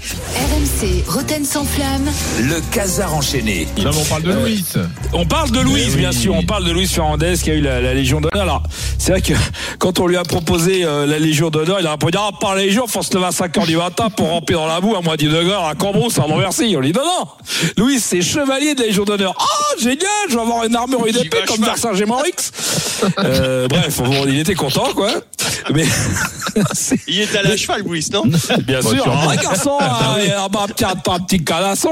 RMC, Rotten sans flamme, le Canard enchaîné. Non, on parle de Luis. On parle de Luis, oui, bien sûr. On parle de Luis Fernandez qui a eu la Légion d'honneur. Alors, c'est vrai que quand on lui a proposé la Légion d'honneur, il a répondu: ah, par la Légion, faut se lever à 5h du matin pour ramper dans la boue à moins 10 degrés à Cambrousse, à Montmercy. On lui dit non. Luis, c'est chevalier de la Légion d'honneur. Oh, génial, je vais avoir une armure et une épée comme Garcin-Morix. Bref, bon, il était content, quoi. Mais il était à la cheval, Luis, non? Bien sûr. Un garçon, un petit canasson.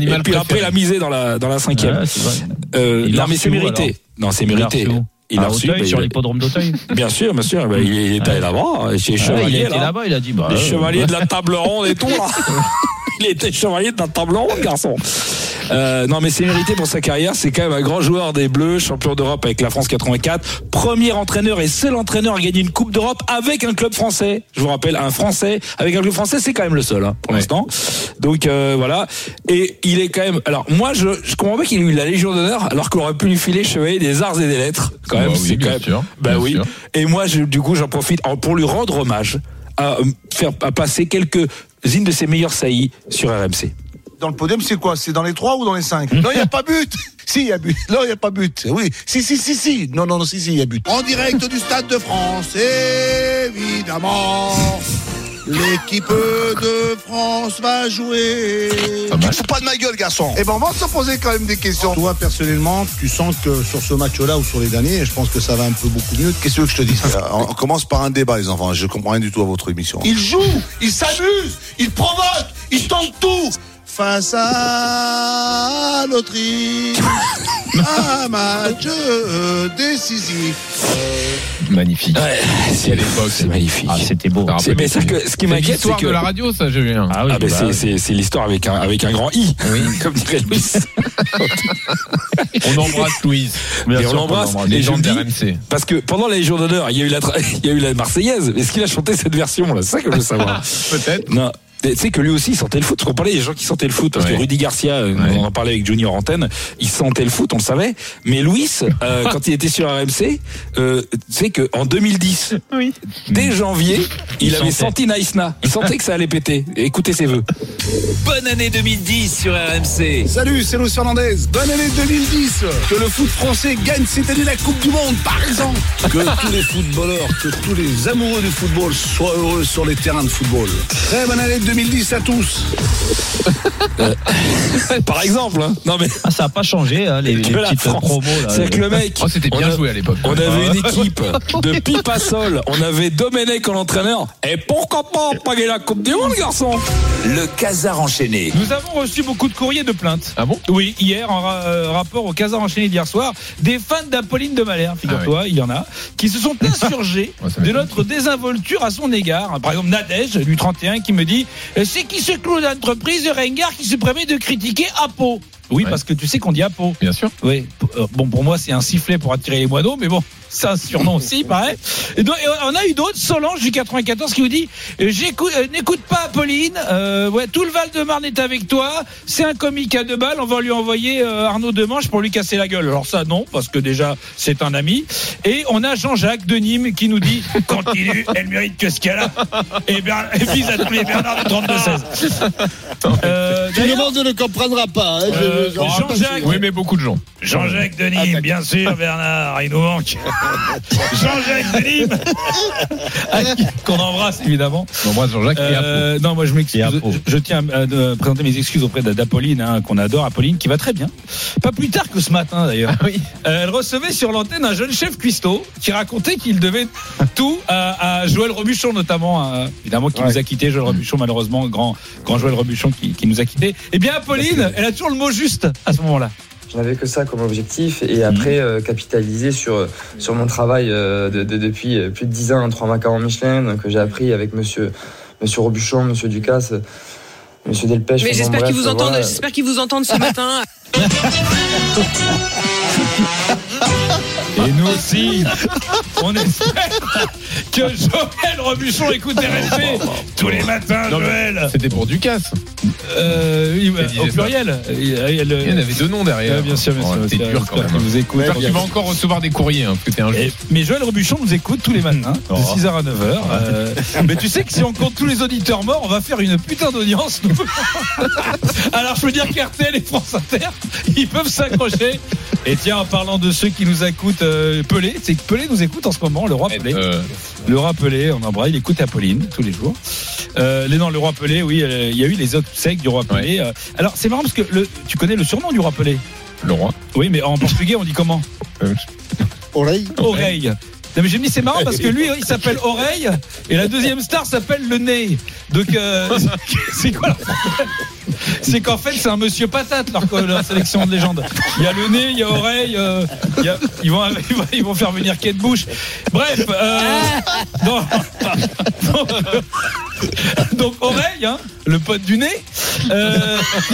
Et puis après, il a misé dans la 5e. Ouais, non, mais c'est mérité. Non, c'est mérité. Il a reçu sur l'hippodrome d'Auteuil. Bien sûr, bien sûr. Bah, il était là-bas. Chez les chevaliers, il était là-bas, il a dit les chevaliers de la table ronde et tout. Il était chevalier de la table ronde, garçon. Non, mais c'est mérité pour sa carrière. C'est quand même un grand joueur des Bleus, champion d'Europe avec la France 84, premier entraîneur et seul entraîneur à gagner une Coupe d'Europe avec un club français. Je vous rappelle, un Français avec un club français, c'est quand même le seul, hein, pour l'instant. Donc voilà. Et il est quand même. Alors moi, je comprends pas qu'il ait eu la Légion d'honneur alors qu'on aurait pu lui filer chevalier des arts et des lettres. Quand même, bah oui, c'est quand même. Sûr, bah oui. Sûr. Et moi, du coup, j'en profite pour lui rendre hommage, à passer quelques-unes de ses meilleures saillies sur RMC. Dans le podium, c'est quoi? C'est dans les 3 ou dans les 5? Non, il n'y a pas but. Si, il y a but. Non, il n'y a pas but. Oui. Si. Non, si, il y a but. En direct du Stade de France, évidemment, l'équipe de France va jouer. Tu ne fous pas de ma gueule, garçon. Eh ben, on va se poser quand même des questions. Toi, personnellement, tu sens que sur ce match-là ou sur les derniers, je pense que ça va un peu beaucoup mieux. Qu'est-ce que je te dis? On commence par un débat, les enfants. Je ne comprends rien du tout à votre émission. Ils jouent, ils s'amusent, ils provoquent, ils tentent tout. Face à l'Autriche, un match décisif. Magnifique. Ouais, c'est à l'époque, c'est magnifique. Ah, c'était beau. Mais ça, ce qui m'inquiète, c'est que de la radio, ça, Julien. Ah oui. Ah, bah, c'est l'histoire avec un grand I, oui. Comme dirait Louis. On embrasse Louis. Et on embrasse les gens de RMC. Parce que pendant la Légion d'honneur, il y a eu la Marseillaise. Est-ce qu'il a chanté cette version-là? C'est ça que je veux savoir. Peut-être. Non. Tu sais que lui aussi il sentait le foot, parce qu'on parlait des gens qui sentaient le foot, parce que Rudy Garcia, on en parlait avec Junior Anthony, il sentait le foot, on le savait, mais Louis, quand il était sur RMC, tu sais qu'en 2010, dès janvier, il avait senti Naïsna, il sentait que ça allait péter, écoutez ses vœux. Bonne année 2010 sur RMC. Salut, c'est Luis Fernandez, bonne année 2010, que le foot français gagne cette année la Coupe du Monde, par exemple. Que tous les footballeurs, que tous les amoureux du football soient heureux sur les terrains de football. Très bonne année 2010 à tous. Par exemple, hein. Non mais ça a pas changé, hein, les petites promos là. C'est que le mec, c'était bien joué à l'époque. On avait une équipe de Pipassol, on avait Domenech en entraîneur. Et pourquoi pas paguer la Coupe du Monde, garçon? Le Canard enchaîné. Nous avons reçu beaucoup de courriers de plaintes. Ah bon? Oui, hier en rapport au Canard enchaîné d'hier soir, des fans d'Apolline de Malher, figure-toi, il y en a qui se sont insurgés de notre désinvolture à son égard. Par exemple, Nadège du 31 qui me dit: c'est qui ce clown d'entreprise de Rengard qui se permet de critiquer Apo? Oui, parce que tu sais qu'on dit Apo. Bien sûr. Oui. Bon, pour moi, c'est un sifflet pour attirer les moineaux, mais bon, c'est un surnom aussi, pareil. Et donc, on a eu d'autres, Solange du 94 qui nous dit: n'écoute pas Apolline, tout le Val-de-Marne est avec toi, c'est un comique à 2 balles, on va lui envoyer Arnaud Demanche pour lui casser la gueule. Alors ça, non, parce que déjà, c'est un ami. Et on a Jean-Jacques de Nîmes qui nous dit: continue, elle mérite que ce qu'elle a. Et bien, vise à tous les Bernard de 32-16. Tout le monde ne comprendra pas, hein, Jean-Jacques. Oui, mais beaucoup de gens. Jean-Jacques de Nîmes, bien sûr, Bernard, il nous manque. Jean-Jacques de Nîmes, qu'on embrasse évidemment. On embrasse Jean-Jacques et Apo. Non, moi je m'excuse. Je tiens à présenter mes excuses auprès d'Apolline, hein, qu'on adore, Apolline, qui va très bien. Pas plus tard que ce matin d'ailleurs. Ah, oui. Elle recevait sur l'antenne un jeune chef cuistot qui racontait qu'il devait tout à Joël Robuchon, notamment, évidemment, qui nous a quittés. Joël Robuchon, malheureusement, grand Joël Robuchon qui nous a quittés. Eh bien, Apolline, elle a toujours le mot juste à ce moment-là. Je n'avais que ça comme objectif. Et après, capitaliser sur mon travail depuis plus de 10 ans, 3 macarons Michelin, que j'ai appris avec monsieur Robuchon, monsieur Ducasse, monsieur Delpech. Mais j'espère qu'ils vous entendent, j'espère qu'ils vous entendent ce matin. Et nous aussi, on espère que Joël Robuchon écoute RMC tous les matins. Joël, c'était pour Ducasse. Au pluriel. Il y en avait deux noms derrière. Bien sûr, c'est dur quand même. J'espère qu'il va encore recevoir des courriers, hein, parce que t'es un jeu. Mais Joël Robuchon nous écoute tous les matins, de 6h à 9h. Mais tu sais que si on compte tous les auditeurs morts, on va faire une putain d'audience. Alors je veux dire qu'RTL et France Inter, ils peuvent s'accrocher. Et tiens, en parlant de ceux qui nous écoutent, Pelé, c'est que Pelé nous écoute en ce moment, le roi Pelé. Le roi Pelé, on embrasse, il écoute Apolline tous les jours. Le roi Pelé, oui, il y a eu les obsèques du roi Pelé. Ouais. Alors, c'est marrant parce que tu connais le surnom du roi Pelé ? Le roi ? Oui, mais en portugais, on dit comment ? Oreille. Non, mais j'ai mis, c'est marrant parce que lui, il s'appelle Oreille et la deuxième star s'appelle le nez. Donc, c'est quoi leur problème ? C'est qu'en fait, c'est un monsieur patate, leur sélection de légende. Il y a le nez, il y a Oreille, ils vont faire venir Kate Bush. Bref, donc Oreille, hein, le pote du nez, qui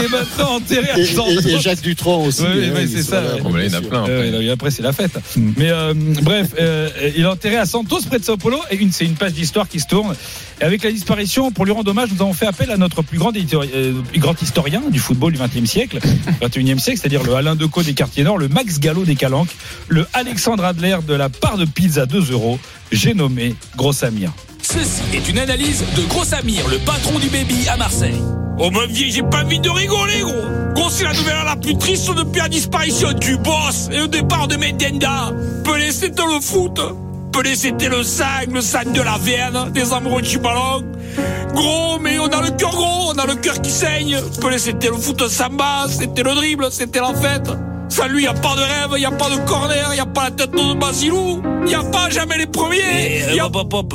est maintenant enterré à Santos. Et Jacques Dutron aussi. Oui, c'est ça. Il y en a plein. Et après, c'est la fête. Mais il est enterré à Santos, près de São Paulo. Et c'est une page d'histoire qui se tourne. Et avec la disparition, pour lui rendre hommage, nous avons fait appel à notre plus grand historien du football du XXIe siècle, c'est-à-dire le Alain Decaux des quartiers nord, le Max Gallo des Calanques, le Alexandre Adler de la part de pizza 2€, j'ai nommé Gros Samir. Ceci est une analyse de Gros Samir, le patron du baby à Marseille. Oh ma vieille, j'ai pas envie de rigoler, gros. Gros, c'est la nouvelle la plus triste depuis la disparition du boss et le départ de Medenda. Pelé, c'était le foot. Pelé, c'était le sang de la veine, des amoureux du ballon. Gros, mais on a le cœur gros, on a le cœur qui saigne. Pelé, c'était le foot samba, c'était le dribble, c'était la fête. Sans lui, y a pas de rêve, y a pas de corner, y a pas la tête de Basilou, y a pas jamais les premiers. Hop.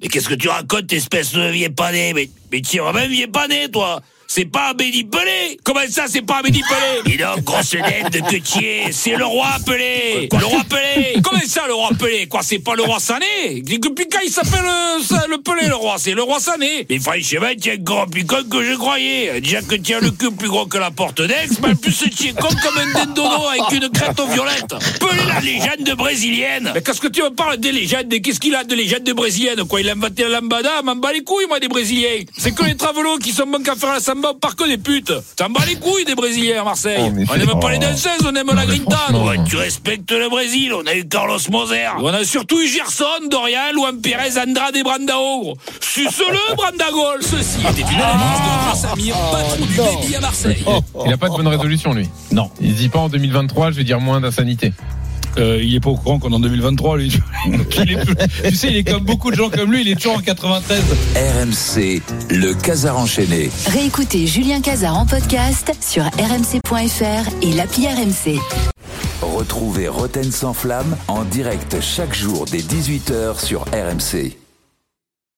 Mais qu'est-ce que tu racontes, espèce de vieille pané? Mais tu es même vieille pané, toi. C'est pas Abedi Pelé. Comment ça, c'est pas Abedi Pelé? Et donc, grosse nette de Coutier, c'est le roi Pelé. Le roi Pelé. Comment ça, le roi Pelé? Quoi, c'est pas le roi Sané? Depuis quand il s'appelle le Pelé, le roi? C'est le roi Sané. Mais franchement, tiens, grand plus con que je croyais. Déjà que tiens le cul plus gros que la porte d'Aix, mais en plus, tiens con comme un dendono avec une crête violette. Pelé, la légende brésilienne. Mais qu'est-ce que tu me parles des légendes? Qu'est-ce qu'il a de légende brésilienne? Quoi, il a inventé la lambada? M'en bat les couilles, moi, des Brésiliens. C'est que les travelots qui sont bons qu'à faire la samba. Par que des putes. Ça me bat les couilles des Brésiliens à Marseille. On n'aime pas les danseuses, on aime la grinta. Tu respectes le Brésil, on a eu Carlos Moser. On a surtout eu Gerson, Dorian, Luan Pérez, Andrade et Brandagol. Suce-le, Brandagol. Ceci était une analyse de Samir, patron du baby à Marseille. Il n'a pas de bonne résolution, lui. Non. Il dit pas en 2023, je vais dire moins d'insanité. Il est pas au courant qu'on est en 2023, lui. Tu sais, il est comme beaucoup de gens comme lui, il est toujours en 93. RMC, le Canard enchaîné. Réécoutez Julien Canard en podcast sur rmc.fr et l'appli RMC. Retrouvez Rotten sans flamme en direct chaque jour dès 18h sur RMC.